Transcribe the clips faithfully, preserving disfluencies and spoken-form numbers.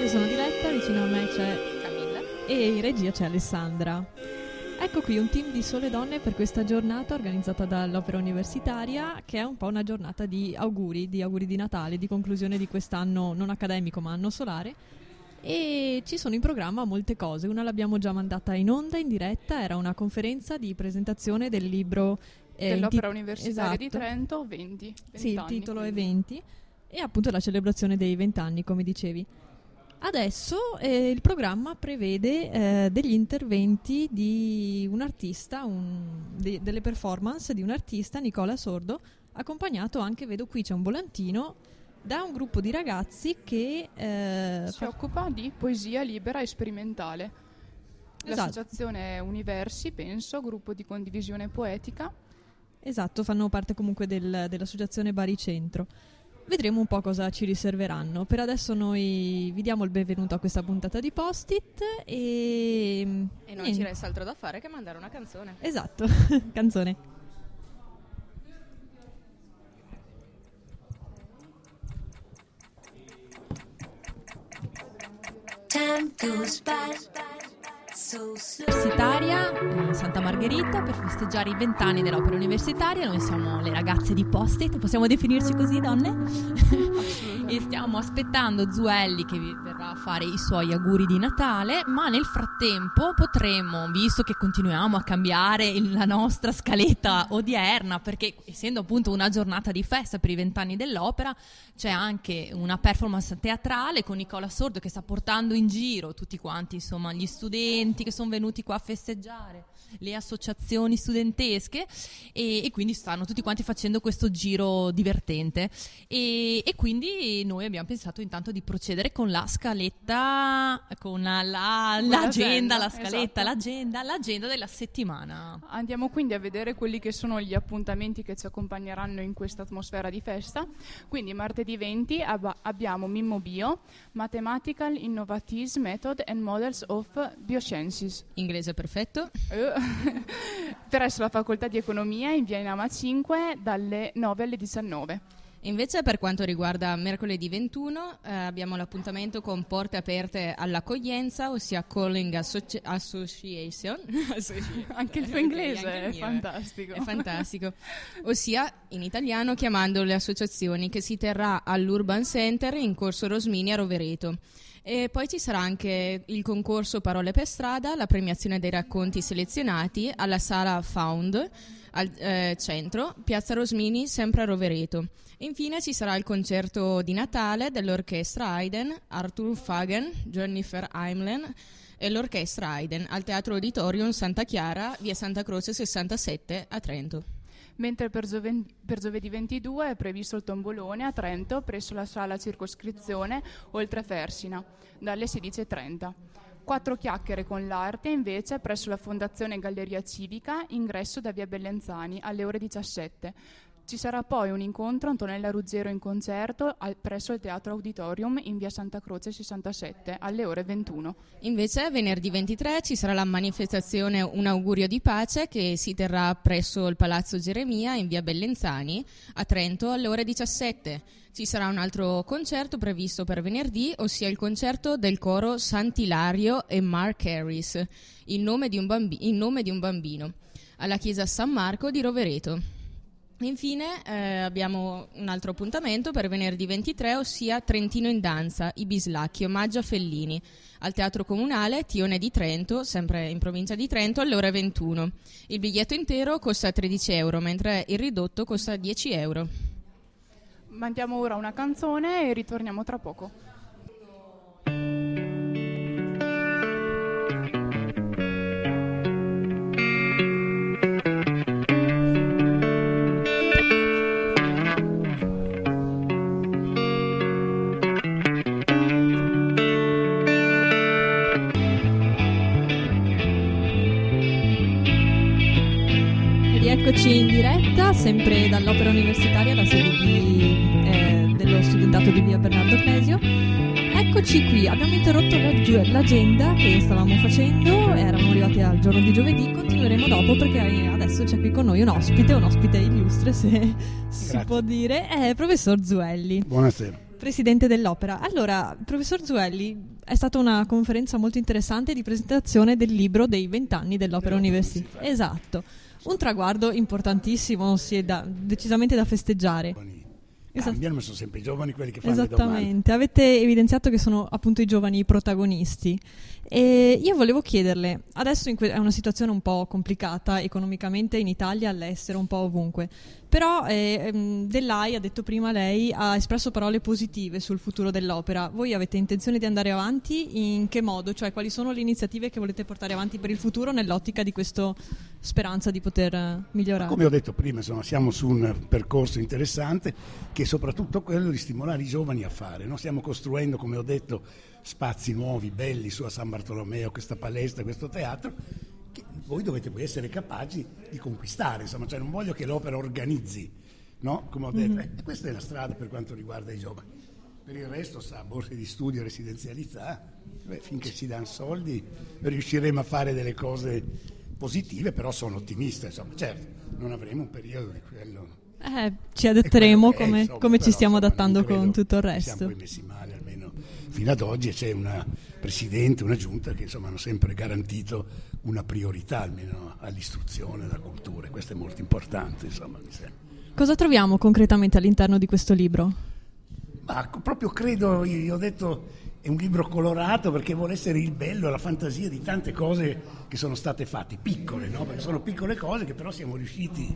Io sono Diletta, vicino a me c'è Camilla e in regia c'è Alessandra. Ecco qui un team di sole donne per questa giornata organizzata dall'Opera Universitaria, che è un po' una giornata di auguri, di auguri di Natale, di conclusione di quest'anno non accademico ma anno solare. E ci sono in programma molte cose. Una l'abbiamo già mandata in onda, in diretta, era una conferenza di presentazione del libro eh, dell'Opera Universitaria esatto. di Trento, venti, venti sì, anni, il titolo quindi. È venti, e appunto la celebrazione dei vent'anni, come dicevi. Adesso eh, il programma prevede eh, degli interventi di un artista, un, de, delle performance di un artista, Nicola Sordo, accompagnato anche, vedo qui c'è un volantino, da un gruppo di ragazzi che eh, si fa... occupa di poesia libera e sperimentale. L'associazione esatto. Universi, penso, gruppo di condivisione poetica. Esatto, fanno parte comunque del, dell'associazione Bari Centro. Vedremo un po' cosa ci riserveranno. Per adesso noi vi diamo il benvenuto a questa puntata di Post-it e... E non e... ci resta altro da fare che mandare una canzone. Esatto, canzone. Universitaria eh, Santa Margherita, per festeggiare i vent'anni dell'Opera Universitaria. Noi siamo le ragazze di Post-it, possiamo definirci così, donne? E stiamo aspettando Zuelli, che vi verrà a fare i suoi auguri di Natale, ma nel frattempo potremo, visto che continuiamo a cambiare la nostra scaletta odierna, perché essendo appunto una giornata di festa per i vent'anni dell'opera, c'è anche una performance teatrale con Nicola Sordo che sta portando in giro tutti quanti, insomma, gli studenti che sono venuti qua a festeggiare, le associazioni studentesche, e, e quindi stanno tutti quanti facendo questo giro divertente e, e quindi noi abbiamo pensato intanto di procedere con la scaletta, con la, la, con l'agenda, l'agenda, la scaletta, esatto. l'agenda, l'agenda della settimana. Andiamo quindi a vedere quelli che sono gli appuntamenti che ci accompagneranno in questa atmosfera di festa. Quindi martedì venti ab- abbiamo Mimmo Bio, Mathematical Innovative Methods and Models of Biosciences. Inglese perfetto. Presso la facoltà di economia in via Inama cinque dalle nove alle diciannove. Invece per quanto riguarda mercoledì ventuno eh, abbiamo l'appuntamento con porte aperte all'accoglienza, ossia Calling Associ- Association. Anche il tuo inglese è, il è fantastico. È fantastico. Ossia in italiano chiamando le associazioni, che si terrà all'Urban Center in Corso Rosmini a Rovereto. E poi ci sarà anche il concorso Parole per strada, la premiazione dei racconti selezionati alla sala Found al eh, centro, Piazza Rosmini, sempre a Rovereto. Infine ci sarà il concerto di Natale dell'orchestra Haydn, Arthur Fagen, Jennifer Heimlen e l'orchestra Haydn al Teatro Auditorium Santa Chiara, via Santa Croce sessantasette a Trento. Mentre per, gioven- per giovedì ventidue è previsto il tombolone a Trento presso la sala circoscrizione Oltre Fersina dalle sedici e trenta. Quattro chiacchiere con l'arte invece presso la Fondazione Galleria Civica, ingresso da via Bellenzani alle ore diciassette. Ci sarà poi un incontro Antonella Ruggero in concerto al, presso il Teatro Auditorium in via Santa Croce sessantasette alle ore ventuno. Invece venerdì ventitré ci sarà la manifestazione Un augurio di pace, che si terrà presso il Palazzo Geremia in via Bellenzani a Trento alle ore diciassette. Ci sarà un altro concerto previsto per venerdì, ossia il concerto del coro Sant'Ilario e Mark Harris, in nome di un bambi- in nome di un bambino, alla chiesa San Marco di Rovereto. Infine eh, abbiamo un altro appuntamento per venerdì ventitré, ossia Trentino in Danza, i Bislacchi, omaggio a Fellini, al Teatro Comunale Tione di Trento, sempre in provincia di Trento, alle ore ventuno. Il biglietto intero costa tredici euro, mentre il ridotto costa dieci euro. Mandiamo ora una canzone e ritorniamo tra poco. Eccoci in diretta, sempre dall'Opera Universitaria, la sede di, eh, dello studentato di via Bernardo Clesio. Eccoci qui, abbiamo interrotto l'agenda che stavamo facendo, eravamo arrivati al giorno di giovedì, continueremo dopo perché adesso c'è qui con noi un ospite, un ospite illustre se Grazie. Si può dire, è il professor Zuelli. Buonasera. Presidente dell'Opera. Allora, professor Zuelli, è stata una conferenza molto interessante di presentazione del libro dei vent'anni dell'Opera Universi. Esatto, un traguardo importantissimo, si è da, decisamente da festeggiare. Esatto. Cambiano, sono sempre i giovani quelli che fanno le domande. Esattamente, avete evidenziato che sono appunto i giovani protagonisti. E io volevo chiederle, adesso in que- è una situazione un po' complicata economicamente in Italia, all'estero, un po' ovunque, però eh, Dell'A I, ha detto prima lei, ha espresso parole positive sul futuro dell'opera. Voi avete intenzione di andare avanti? In che modo? Cioè, quali sono le iniziative che volete portare avanti per il futuro nell'ottica di questa speranza di poter migliorare? Ma come ho detto prima, insomma, siamo su un percorso interessante che è soprattutto quello di stimolare i giovani a fare, no? Stiamo costruendo, come ho detto, spazi nuovi, belli, su a San Bartolomeo, questa palestra, questo teatro, che voi dovete poi essere capaci di conquistare, insomma, cioè non voglio che l'opera organizzi, no? Come ho detto, mm-hmm. eh, questa è la strada per quanto riguarda i giovani. Per il resto sa, borse di studio, residenzialità, beh, finché ci danno soldi riusciremo a fare delle cose positive, però sono ottimista, insomma, certo, non avremo un periodo di quello... Eh, ci adatteremo come, è, insomma, come però, ci stiamo insomma, adattando con tutto il resto. Siamo poi messi male, almeno fino ad oggi c'è una presidente, una giunta che insomma hanno sempre garantito una priorità almeno all'istruzione, alla cultura, e questo è molto importante, insomma, mi sembra. Cosa troviamo concretamente all'interno di questo libro? Ma proprio credo, io ho detto, è un libro colorato perché vuole essere il bello, la fantasia di tante cose che sono state fatte, piccole, no? Perché sono piccole cose che però siamo riusciti,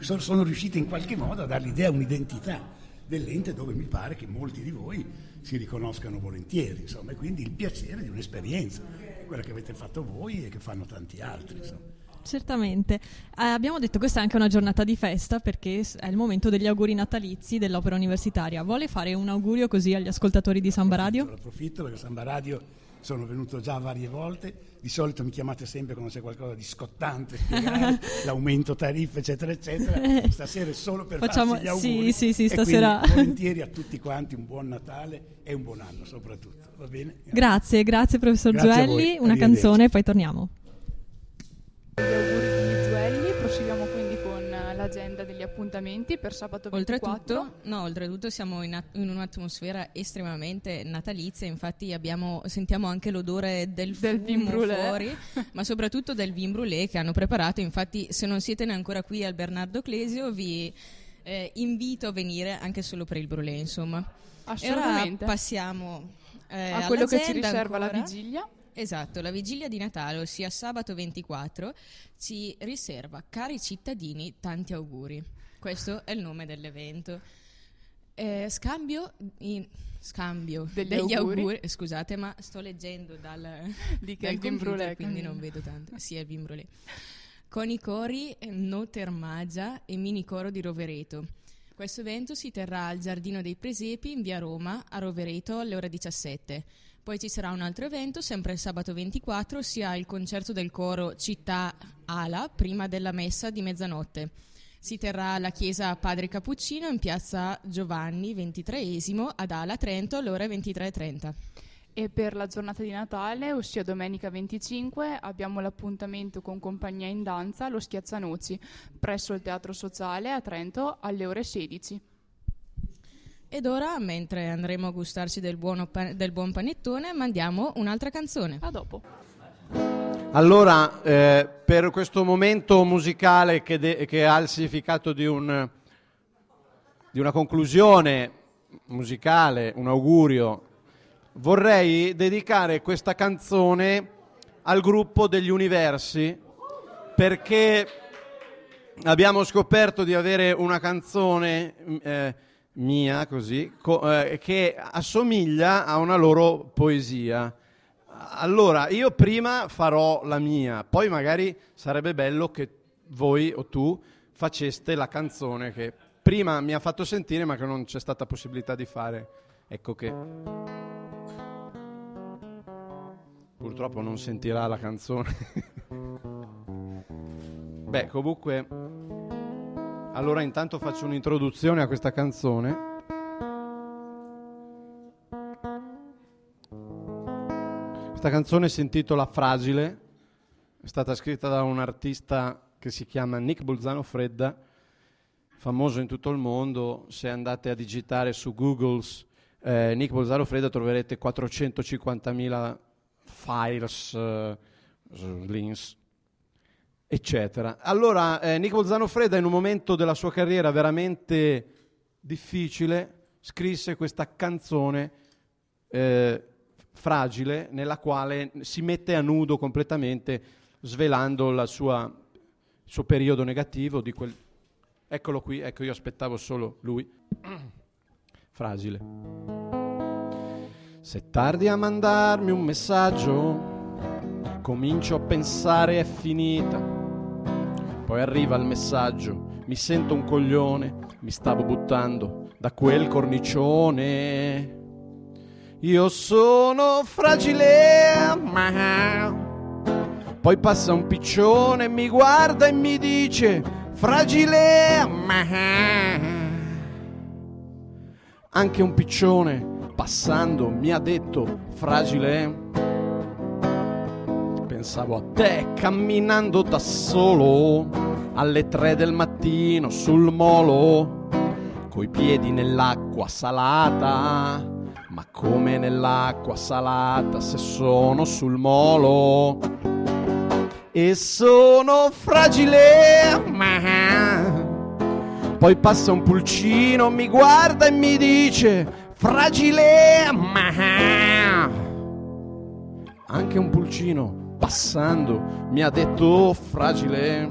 sono riusciti in qualche modo a dare l'idea, un'identità dell'ente dove mi pare che molti di voi si riconoscano volentieri, insomma, e quindi il piacere di un'esperienza, quella che avete fatto voi e che fanno tanti altri, insomma. Certamente, eh, abbiamo detto questa è anche una giornata di festa perché è il momento degli auguri natalizi dell'Opera Universitaria. Vuole fare un augurio così agli ascoltatori di Samba Radio? Approfitto, approfitto perché Samba Radio sono venuto già varie volte, di solito mi chiamate sempre quando c'è qualcosa di scottante, spiegare, l'aumento tariffe eccetera eccetera, stasera è solo per facciamo, farsi gli auguri, sì, sì, sì, stasera. E quindi volentieri a tutti quanti un buon Natale e un buon anno soprattutto, va bene? Grazie, grazie professor grazie Zuelli, una canzone e poi torniamo. Gli auguri di Zuelli, proseguiamo quindi con l'agenda degli appuntamenti per sabato ventiquattro. Oltretutto, no, oltretutto siamo in, at- in un'atmosfera estremamente natalizia, infatti abbiamo, sentiamo anche l'odore del, del fumo fuori, ma soprattutto del vin brûlé che hanno preparato, infatti se non siete ancora qui al Bernardo Clesio vi eh, invito a venire anche solo per il brûlé, insomma. Assolutamente. E ora passiamo eh, a quello che ci riserva ancora. La vigilia. Esatto, la vigilia di Natale, ossia sabato ventiquattro, ci riserva, cari cittadini, tanti auguri. Questo è il nome dell'evento. Eh, scambio, in, scambio degli, degli auguri. auguri. Eh, scusate, ma sto leggendo dal, di dal computer, quindi non vedo tanto. Sì, è il vin brûlé. Con i cori Noter Magia e Mini Coro di Rovereto. Questo evento si terrà al Giardino dei Presepi in via Roma, a Rovereto, alle ore diciassette. Poi ci sarà un altro evento, sempre il sabato ventiquattro, ossia il concerto del coro Città Ala, prima della messa di mezzanotte. Si terrà alla chiesa Padre Cappuccino in piazza Giovanni ventitreesimo ad Ala Trento alle ore ventitré e trenta. E per la giornata di Natale, ossia domenica venticinque, abbiamo l'appuntamento con Compagnia in Danza, lo Schiaccianoci, presso il Teatro Sociale a Trento alle ore sedici. Ed ora, mentre andremo a gustarci del, buono pan- del buon panettone, mandiamo un'altra canzone. A dopo. Allora, eh, per questo momento musicale che, de- che ha il significato di, un, di una conclusione musicale, un augurio, vorrei dedicare questa canzone al gruppo degli Universi, perché abbiamo scoperto di avere una canzone... Eh, mia così co- eh, che assomiglia a una loro poesia. Allora io prima farò la mia, poi magari sarebbe bello che voi o tu faceste la canzone che prima mi ha fatto sentire ma che non c'è stata possibilità di fare. Ecco che purtroppo non sentirà la canzone. Beh, comunque allora intanto faccio un'introduzione a questa canzone. Questa canzone si intitola Fragile, è stata scritta da un artista che si chiama Nick Bolzano Fredda, famoso in tutto il mondo. Se andate a digitare su Google eh, Nick Bolzano Fredda troverete quattrocentocinquantamila files, eh, links, eccetera. Allora, eh, Nicol Zanofreda, in un momento della sua carriera veramente difficile, scrisse questa canzone eh, fragile, nella quale si mette a nudo completamente, svelando la sua, il suo periodo negativo di quel... Eccolo qui, ecco, io aspettavo solo lui. Fragile. Se tardi a mandarmi un messaggio, comincio a pensare è finita. Poi arriva il messaggio, mi sento un coglione, mi stavo buttando da quel cornicione. Io sono fragile, ma... Poi passa un piccione, mi guarda e mi dice, fragile, ma... Anche un piccione, passando, mi ha detto, fragile... Pensavo a te camminando da solo alle tre del mattino sul molo, coi piedi nell'acqua salata. Ma come nell'acqua salata se sono sul molo? E sono fragile, ma... Poi passa un pulcino, mi guarda e mi dice, fragile, ma... Anche un pulcino, passando, mi ha detto, fragile.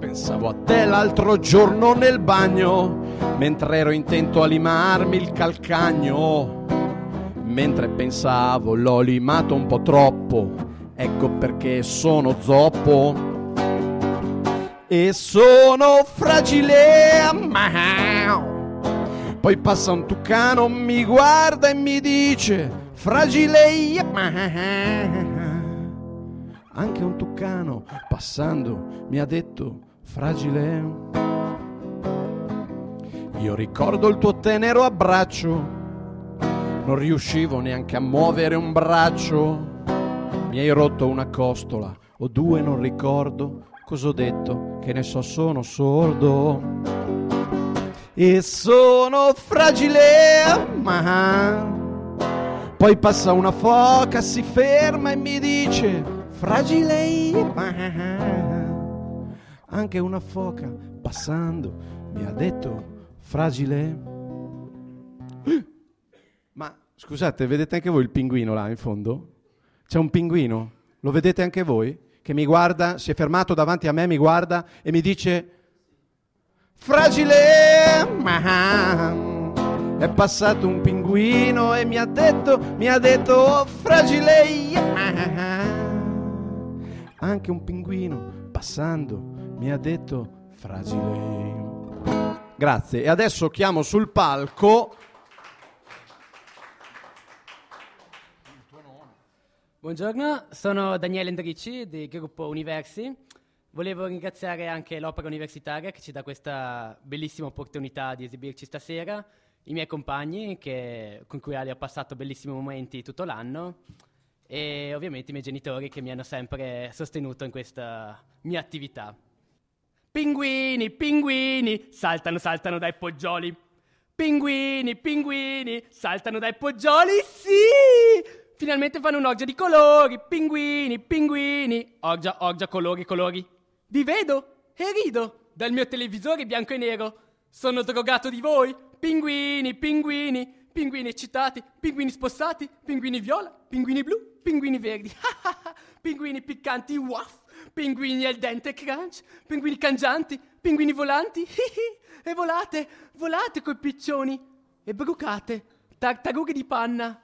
Pensavo a te l'altro giorno nel bagno, mentre ero intento a limarmi il calcagno. Mentre pensavo, l'ho limato un po' troppo, ecco perché sono zoppo. E sono fragile, ma... Poi passa un tucano, mi guarda e mi dice, fragile, ma... Anche un tucano, passando, mi ha detto, fragile. Io ricordo il tuo tenero abbraccio, non riuscivo neanche a muovere un braccio. Mi hai rotto una costola, o due, non ricordo cosa ho detto, che ne so, sono sordo. E sono fragile, ma... Poi passa una foca, si ferma e mi dice, fragile, ma... Anche una foca, passando, mi ha detto, fragile. Ma scusate, vedete anche voi il pinguino là in fondo? C'è un pinguino, lo vedete anche voi? Che mi guarda, si è fermato davanti a me, mi guarda e mi dice, fragile, ma... È passato un pinguino e mi ha detto, mi ha detto, oh, fragile, ma... Anche un pinguino, passando, mi ha detto, fragile. Grazie. E adesso chiamo sul palco... Buongiorno, sono Daniele Andrici del Gruppo Universi. Volevo ringraziare anche l'Opera Universitaria che ci dà questa bellissima opportunità di esibirci stasera, i miei compagni che, con cui ho passato bellissimi momenti tutto l'anno e ovviamente i miei genitori che mi hanno sempre sostenuto in questa mia attività. Pinguini, pinguini, saltano, saltano dai poggioli. Pinguini, pinguini, saltano dai poggioli, sì! Finalmente fanno un'orgia di colori, pinguini, pinguini. Orgia, orgia, colori, colori. Vi vedo e rido dal mio televisore bianco e nero. Sono drogato di voi. Pinguini, pinguini, pinguini eccitati, pinguini spossati, pinguini viola, pinguini blu, pinguini verdi, pinguini piccanti, waff, pinguini al dente crunch, pinguini cangianti, pinguini volanti, e volate, volate coi piccioni, e brucate, tartarughe di panna,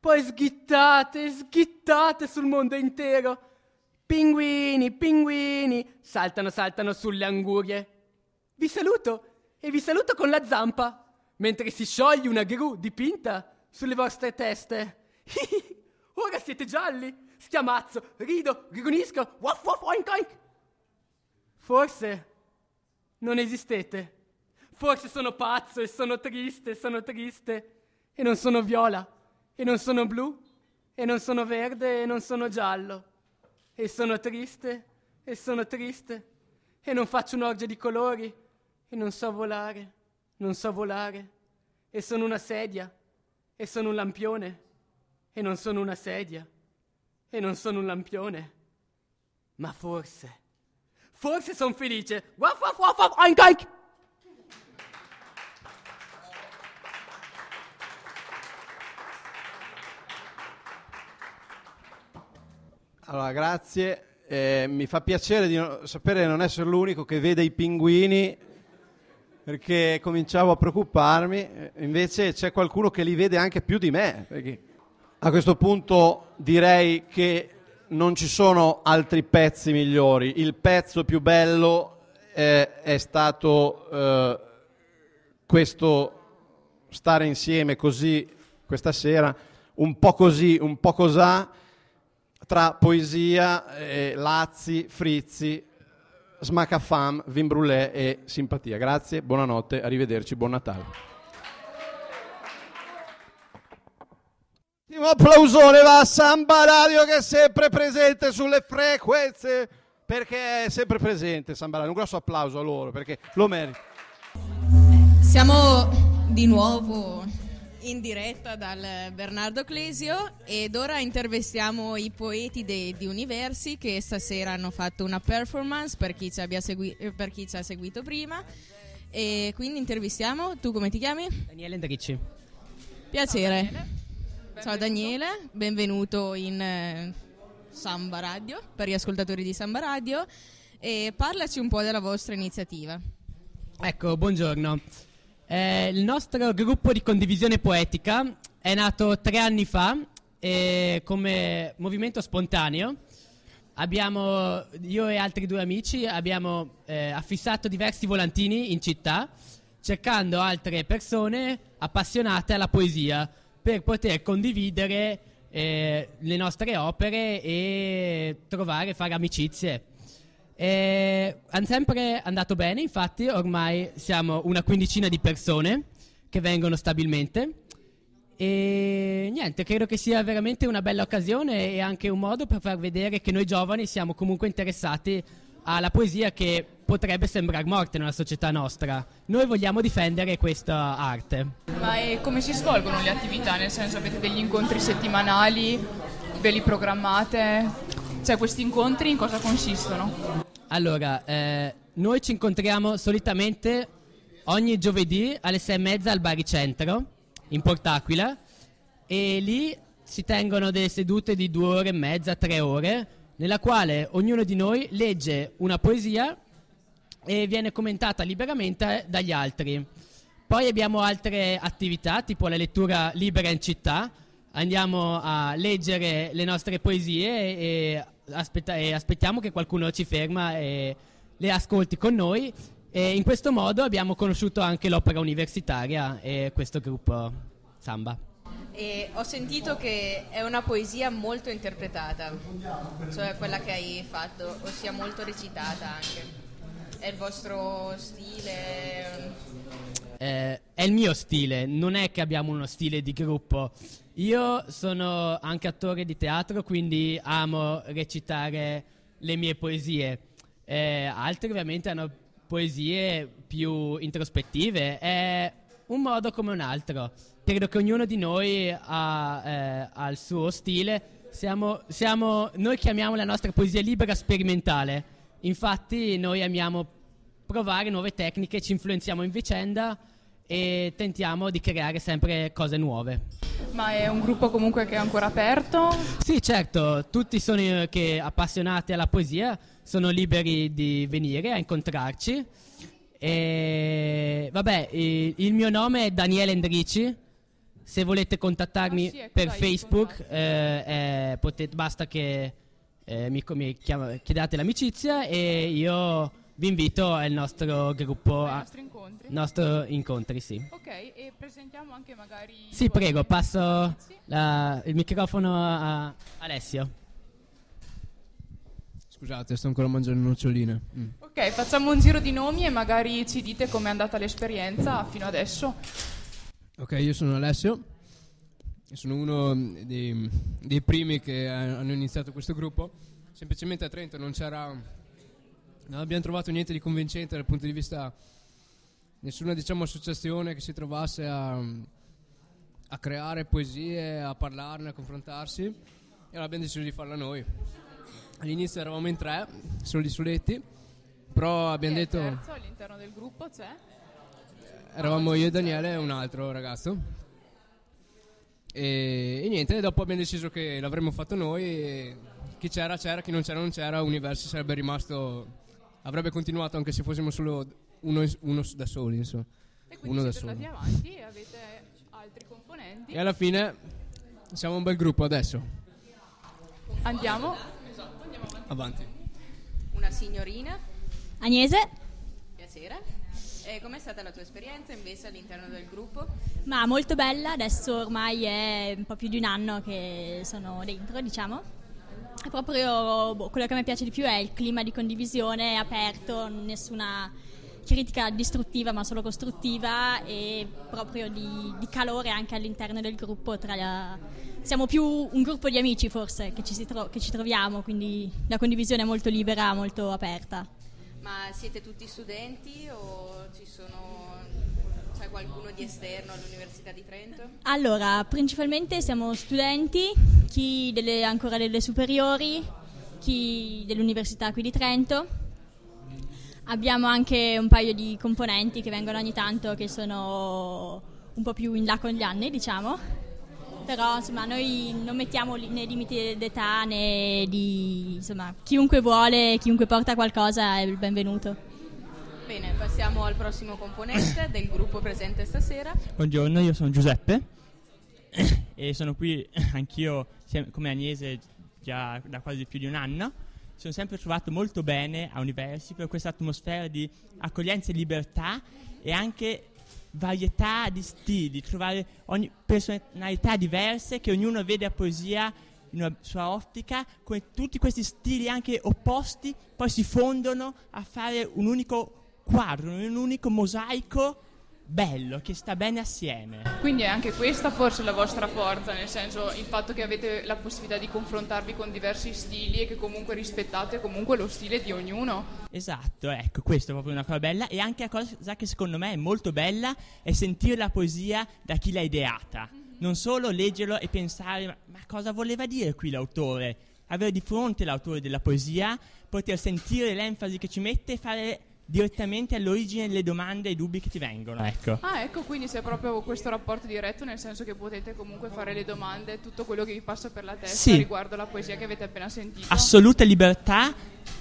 poi sghittate, sghittate sul mondo intero. Pinguini, pinguini, saltano, saltano sulle angurie. Vi saluto, e vi saluto con la zampa. Mentre si scioglie una gru dipinta sulle vostre teste. Ora siete gialli, schiamazzo, rido, grunisco, waff waff oink oink. Forse non esistete. Forse sono pazzo e sono triste, sono triste. E non sono viola, e non sono blu, e non sono verde, e non sono giallo. E sono triste, e sono triste. E non faccio un'orgia di colori, e non so volare. Non so volare, E sono una sedia. E sono un lampione. E non sono una sedia. E non sono un lampione. Ma forse... Forse sono felice. Waf waf waf waf oink oink. Allora, grazie. Eh, mi fa piacere di no, sapere di non essere l'unico che vede i pinguini, perché cominciavo a preoccuparmi. Invece c'è qualcuno che li vede anche più di me. Perché a questo punto direi che non ci sono altri pezzi migliori. Il pezzo più bello è, è stato eh, questo stare insieme così questa sera, un po' così, un po' cosà, tra poesia, eh, Lazzi, Frizzi, Smaccafam, Vin Brulè e simpatia. Grazie, buonanotte, arrivederci, buon Natale. Un applausone va a Samba Radio, che è sempre presente sulle frequenze, perché è sempre presente Samba Radio. Un grosso applauso a loro, perché lo merita. Siamo di nuovo... in diretta dal Bernardo Clesio ed ora intervistiamo i poeti de, di Universi, che stasera hanno fatto una performance per chi ci, abbia segui- per chi ci ha seguito prima, e quindi intervistiamo, tu come ti chiami? Daniele Andrici. Piacere. Ciao Daniele, benvenuto. Ciao Daniele, benvenuto in eh, Samba Radio, per gli ascoltatori di Samba Radio, e parlaci un po' della vostra iniziativa. Ecco, buongiorno. Eh, il nostro gruppo di condivisione poetica è nato tre anni fa eh, come movimento spontaneo. Abbiamo, io e altri due amici abbiamo eh, affissato diversi volantini in città, cercando altre persone appassionate alla poesia per poter condividere eh, le nostre opere e trovare, fare amicizie. E è sempre andato bene, infatti ormai siamo una quindicina di persone che vengono stabilmente e niente, credo che sia veramente una bella occasione e anche un modo per far vedere che noi giovani siamo comunque interessati alla poesia, che potrebbe sembrare morta nella società nostra. Noi vogliamo difendere questa arte. Ma e come si svolgono le attività? Nel senso, avete degli incontri settimanali, ve li programmate? Cioè, questi incontri in cosa consistono? Allora, eh, noi ci incontriamo solitamente ogni giovedì alle sei e mezza al Bari Centro, in Portaquila, e lì si tengono delle sedute di due ore e mezza, tre ore, nella quale ognuno di noi legge una poesia e viene commentata liberamente dagli altri. Poi abbiamo altre attività, tipo la lettura libera in città. Andiamo a leggere le nostre poesie e, aspetta- e aspettiamo che qualcuno ci ferma e le ascolti con noi. E in questo modo abbiamo conosciuto anche l'Opera Universitaria e questo gruppo Samba. E ho sentito che è una poesia molto interpretata, cioè quella che hai fatto, ossia molto recitata anche. È il vostro stile... Eh, è il mio stile, non è che abbiamo uno stile di gruppo. Io sono anche attore di teatro, quindi amo recitare le mie poesie. Eh, altri ovviamente hanno poesie più introspettive, è un modo come un altro. Credo che ognuno di noi ha, eh, ha il suo stile. Siamo, siamo, noi chiamiamo la nostra poesia libera sperimentale. Infatti noi amiamo provare nuove tecniche, ci influenziamo in vicenda e tentiamo di creare sempre cose nuove. Ma è un gruppo comunque che è ancora aperto? Sì, certo, tutti sono che appassionati alla poesia sono liberi di venire a incontrarci. E vabbè, il mio nome è Daniele Endrici. Se volete contattarmi ah, sì, per Facebook eh, eh, potete, basta che eh, mi, mi chiama, chiedate l'amicizia e io vi invito al nostro gruppo, ai nostri incontri. Nostro incontri, sì. Ok, e presentiamo anche magari... Sì, prego, passo la, il microfono a Alessio. Scusate, sto ancora mangiando noccioline. Mm. Ok, facciamo un giro di nomi e magari ci dite com'è andata l'esperienza fino adesso. Ok, io sono Alessio, sono uno dei, dei primi che hanno iniziato questo gruppo. Semplicemente a Trento non c'era... Non abbiamo trovato niente di convincente dal punto di vista nessuna, diciamo, associazione che si trovasse a, a creare poesie, a parlarne, a confrontarsi, e allora abbiamo deciso di farla noi. All'inizio eravamo in tre, soli soletti, però abbiamo detto... Il terzo all'interno del gruppo c'è? Cioè? Eravamo io e Daniele e un altro ragazzo. E, e niente, dopo abbiamo deciso che l'avremmo fatto noi, e chi c'era c'era, chi non c'era non c'era, Universi sarebbe rimasto, avrebbe continuato anche se fossimo solo uno, uno da soli, insomma. E quindi uno siete da andati solo. Avanti e avete altri componenti. E alla fine siamo un bel gruppo adesso. Andiamo? Esatto, andiamo avanti. avanti. Una signorina. Agnese. Piacere. E com'è stata la tua esperienza invece all'interno del gruppo? Ma molto bella, adesso ormai è un po' più di un anno che sono dentro, diciamo. È proprio boh, quello che a me piace di più è il clima di condivisione aperto, nessuna critica distruttiva ma solo costruttiva, e proprio di, di calore anche all'interno del gruppo. Tra la... Siamo più un gruppo di amici forse che ci, si tro- che ci troviamo, quindi la condivisione è molto libera, molto aperta. Ma siete tutti studenti o ci sono, c'è qualcuno di esterno all'Università di Trento? Allora, principalmente siamo studenti, chi delle, ancora delle superiori, chi dell'Università qui di Trento. Abbiamo anche un paio di componenti che vengono ogni tanto, che sono un po' più in là con gli anni, diciamo. Però insomma noi non mettiamo né limiti d'età né di, insomma, chiunque vuole, chiunque porta qualcosa è il benvenuto. Bene, passiamo al prossimo componente del gruppo presente stasera. Buongiorno, io sono Giuseppe e sono qui anch'io come Agnese già da quasi più di un anno. Mi sono sempre trovato molto bene a Universi per questa atmosfera di accoglienza e libertà, e anche varietà di stili, trovare ogni personalità diverse che ognuno vede a poesia in una sua ottica, come tutti questi stili anche opposti poi si fondono a fare un unico quadro, un unico mosaico bello che sta bene assieme. Quindi è anche questa forse la vostra forza, nel senso il fatto che avete la possibilità di confrontarvi con diversi stili e che comunque rispettate comunque lo stile di ognuno. Esatto, ecco, questa è proprio una cosa bella, e anche la cosa che secondo me è molto bella è sentire la poesia da chi l'ha ideata, non solo leggerlo e pensare ma, ma cosa voleva dire qui l'autore, avere di fronte l'autore della poesia, poter sentire l'enfasi che ci mette e fare direttamente all'origine delle domande e i dubbi che ti vengono, ecco. Ah, ecco, quindi c'è proprio questo rapporto diretto, nel senso che potete comunque fare le domande, tutto quello che vi passa per la testa, sì, riguardo la poesia che avete appena sentito. Assoluta libertà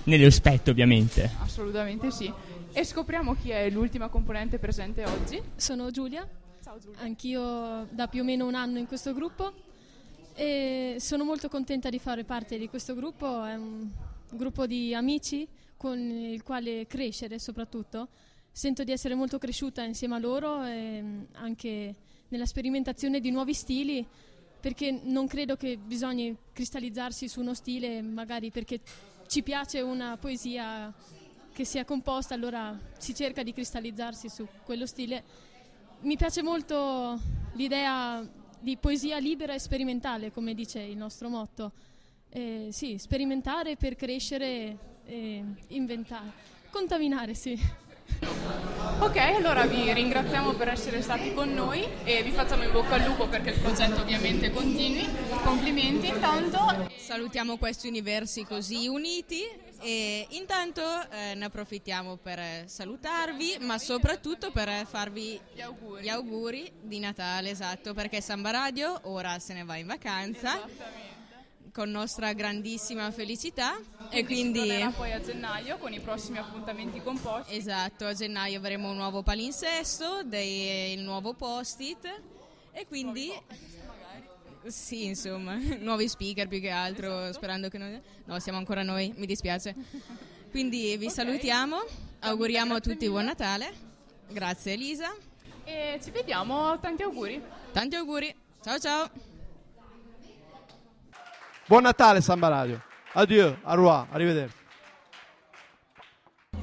nel rispetto, ovviamente. Assolutamente sì. E scopriamo chi è l'ultima componente presente oggi. Sono Giulia. Ciao Giulia. Anch'io da più o meno un anno in questo gruppo e sono molto contenta di fare parte di questo gruppo. È un gruppo di amici con il quale crescere, soprattutto sento di essere molto cresciuta insieme a loro, e anche nella sperimentazione di nuovi stili, perché non credo che bisogna cristallizzarsi su uno stile, magari perché ci piace una poesia che sia composta, allora si cerca di cristallizzarsi su quello stile. Mi piace molto l'idea di poesia libera e sperimentale, come dice il nostro motto. Eh, sì, sperimentare per crescere e inventare, contaminare, sì. Ok, allora vi ringraziamo per essere stati con noi e vi facciamo in bocca al lupo perché il progetto ovviamente continui. Complimenti intanto. Salutiamo questi universi così uniti e intanto eh, ne approfittiamo per salutarvi, ma soprattutto per farvi gli auguri, gli auguri di Natale, esatto, perché Samba Radio ora se ne va in vacanza. Esattamente. Con nostra grandissima felicità, e, e quindi poi a gennaio con i prossimi appuntamenti composti. Esatto, a gennaio avremo un nuovo palinsesto, dei, il nuovo post-it e quindi sì, insomma, nuovi speaker più che altro, esatto. Sperando che non... no, siamo ancora noi, mi dispiace. Quindi vi okay. salutiamo, auguriamo a tutti buon Natale. Grazie Elisa. E ci vediamo, tanti auguri. Tanti auguri. Ciao ciao. Buon Natale Samba Radio, addio, au revoir, arrivederci.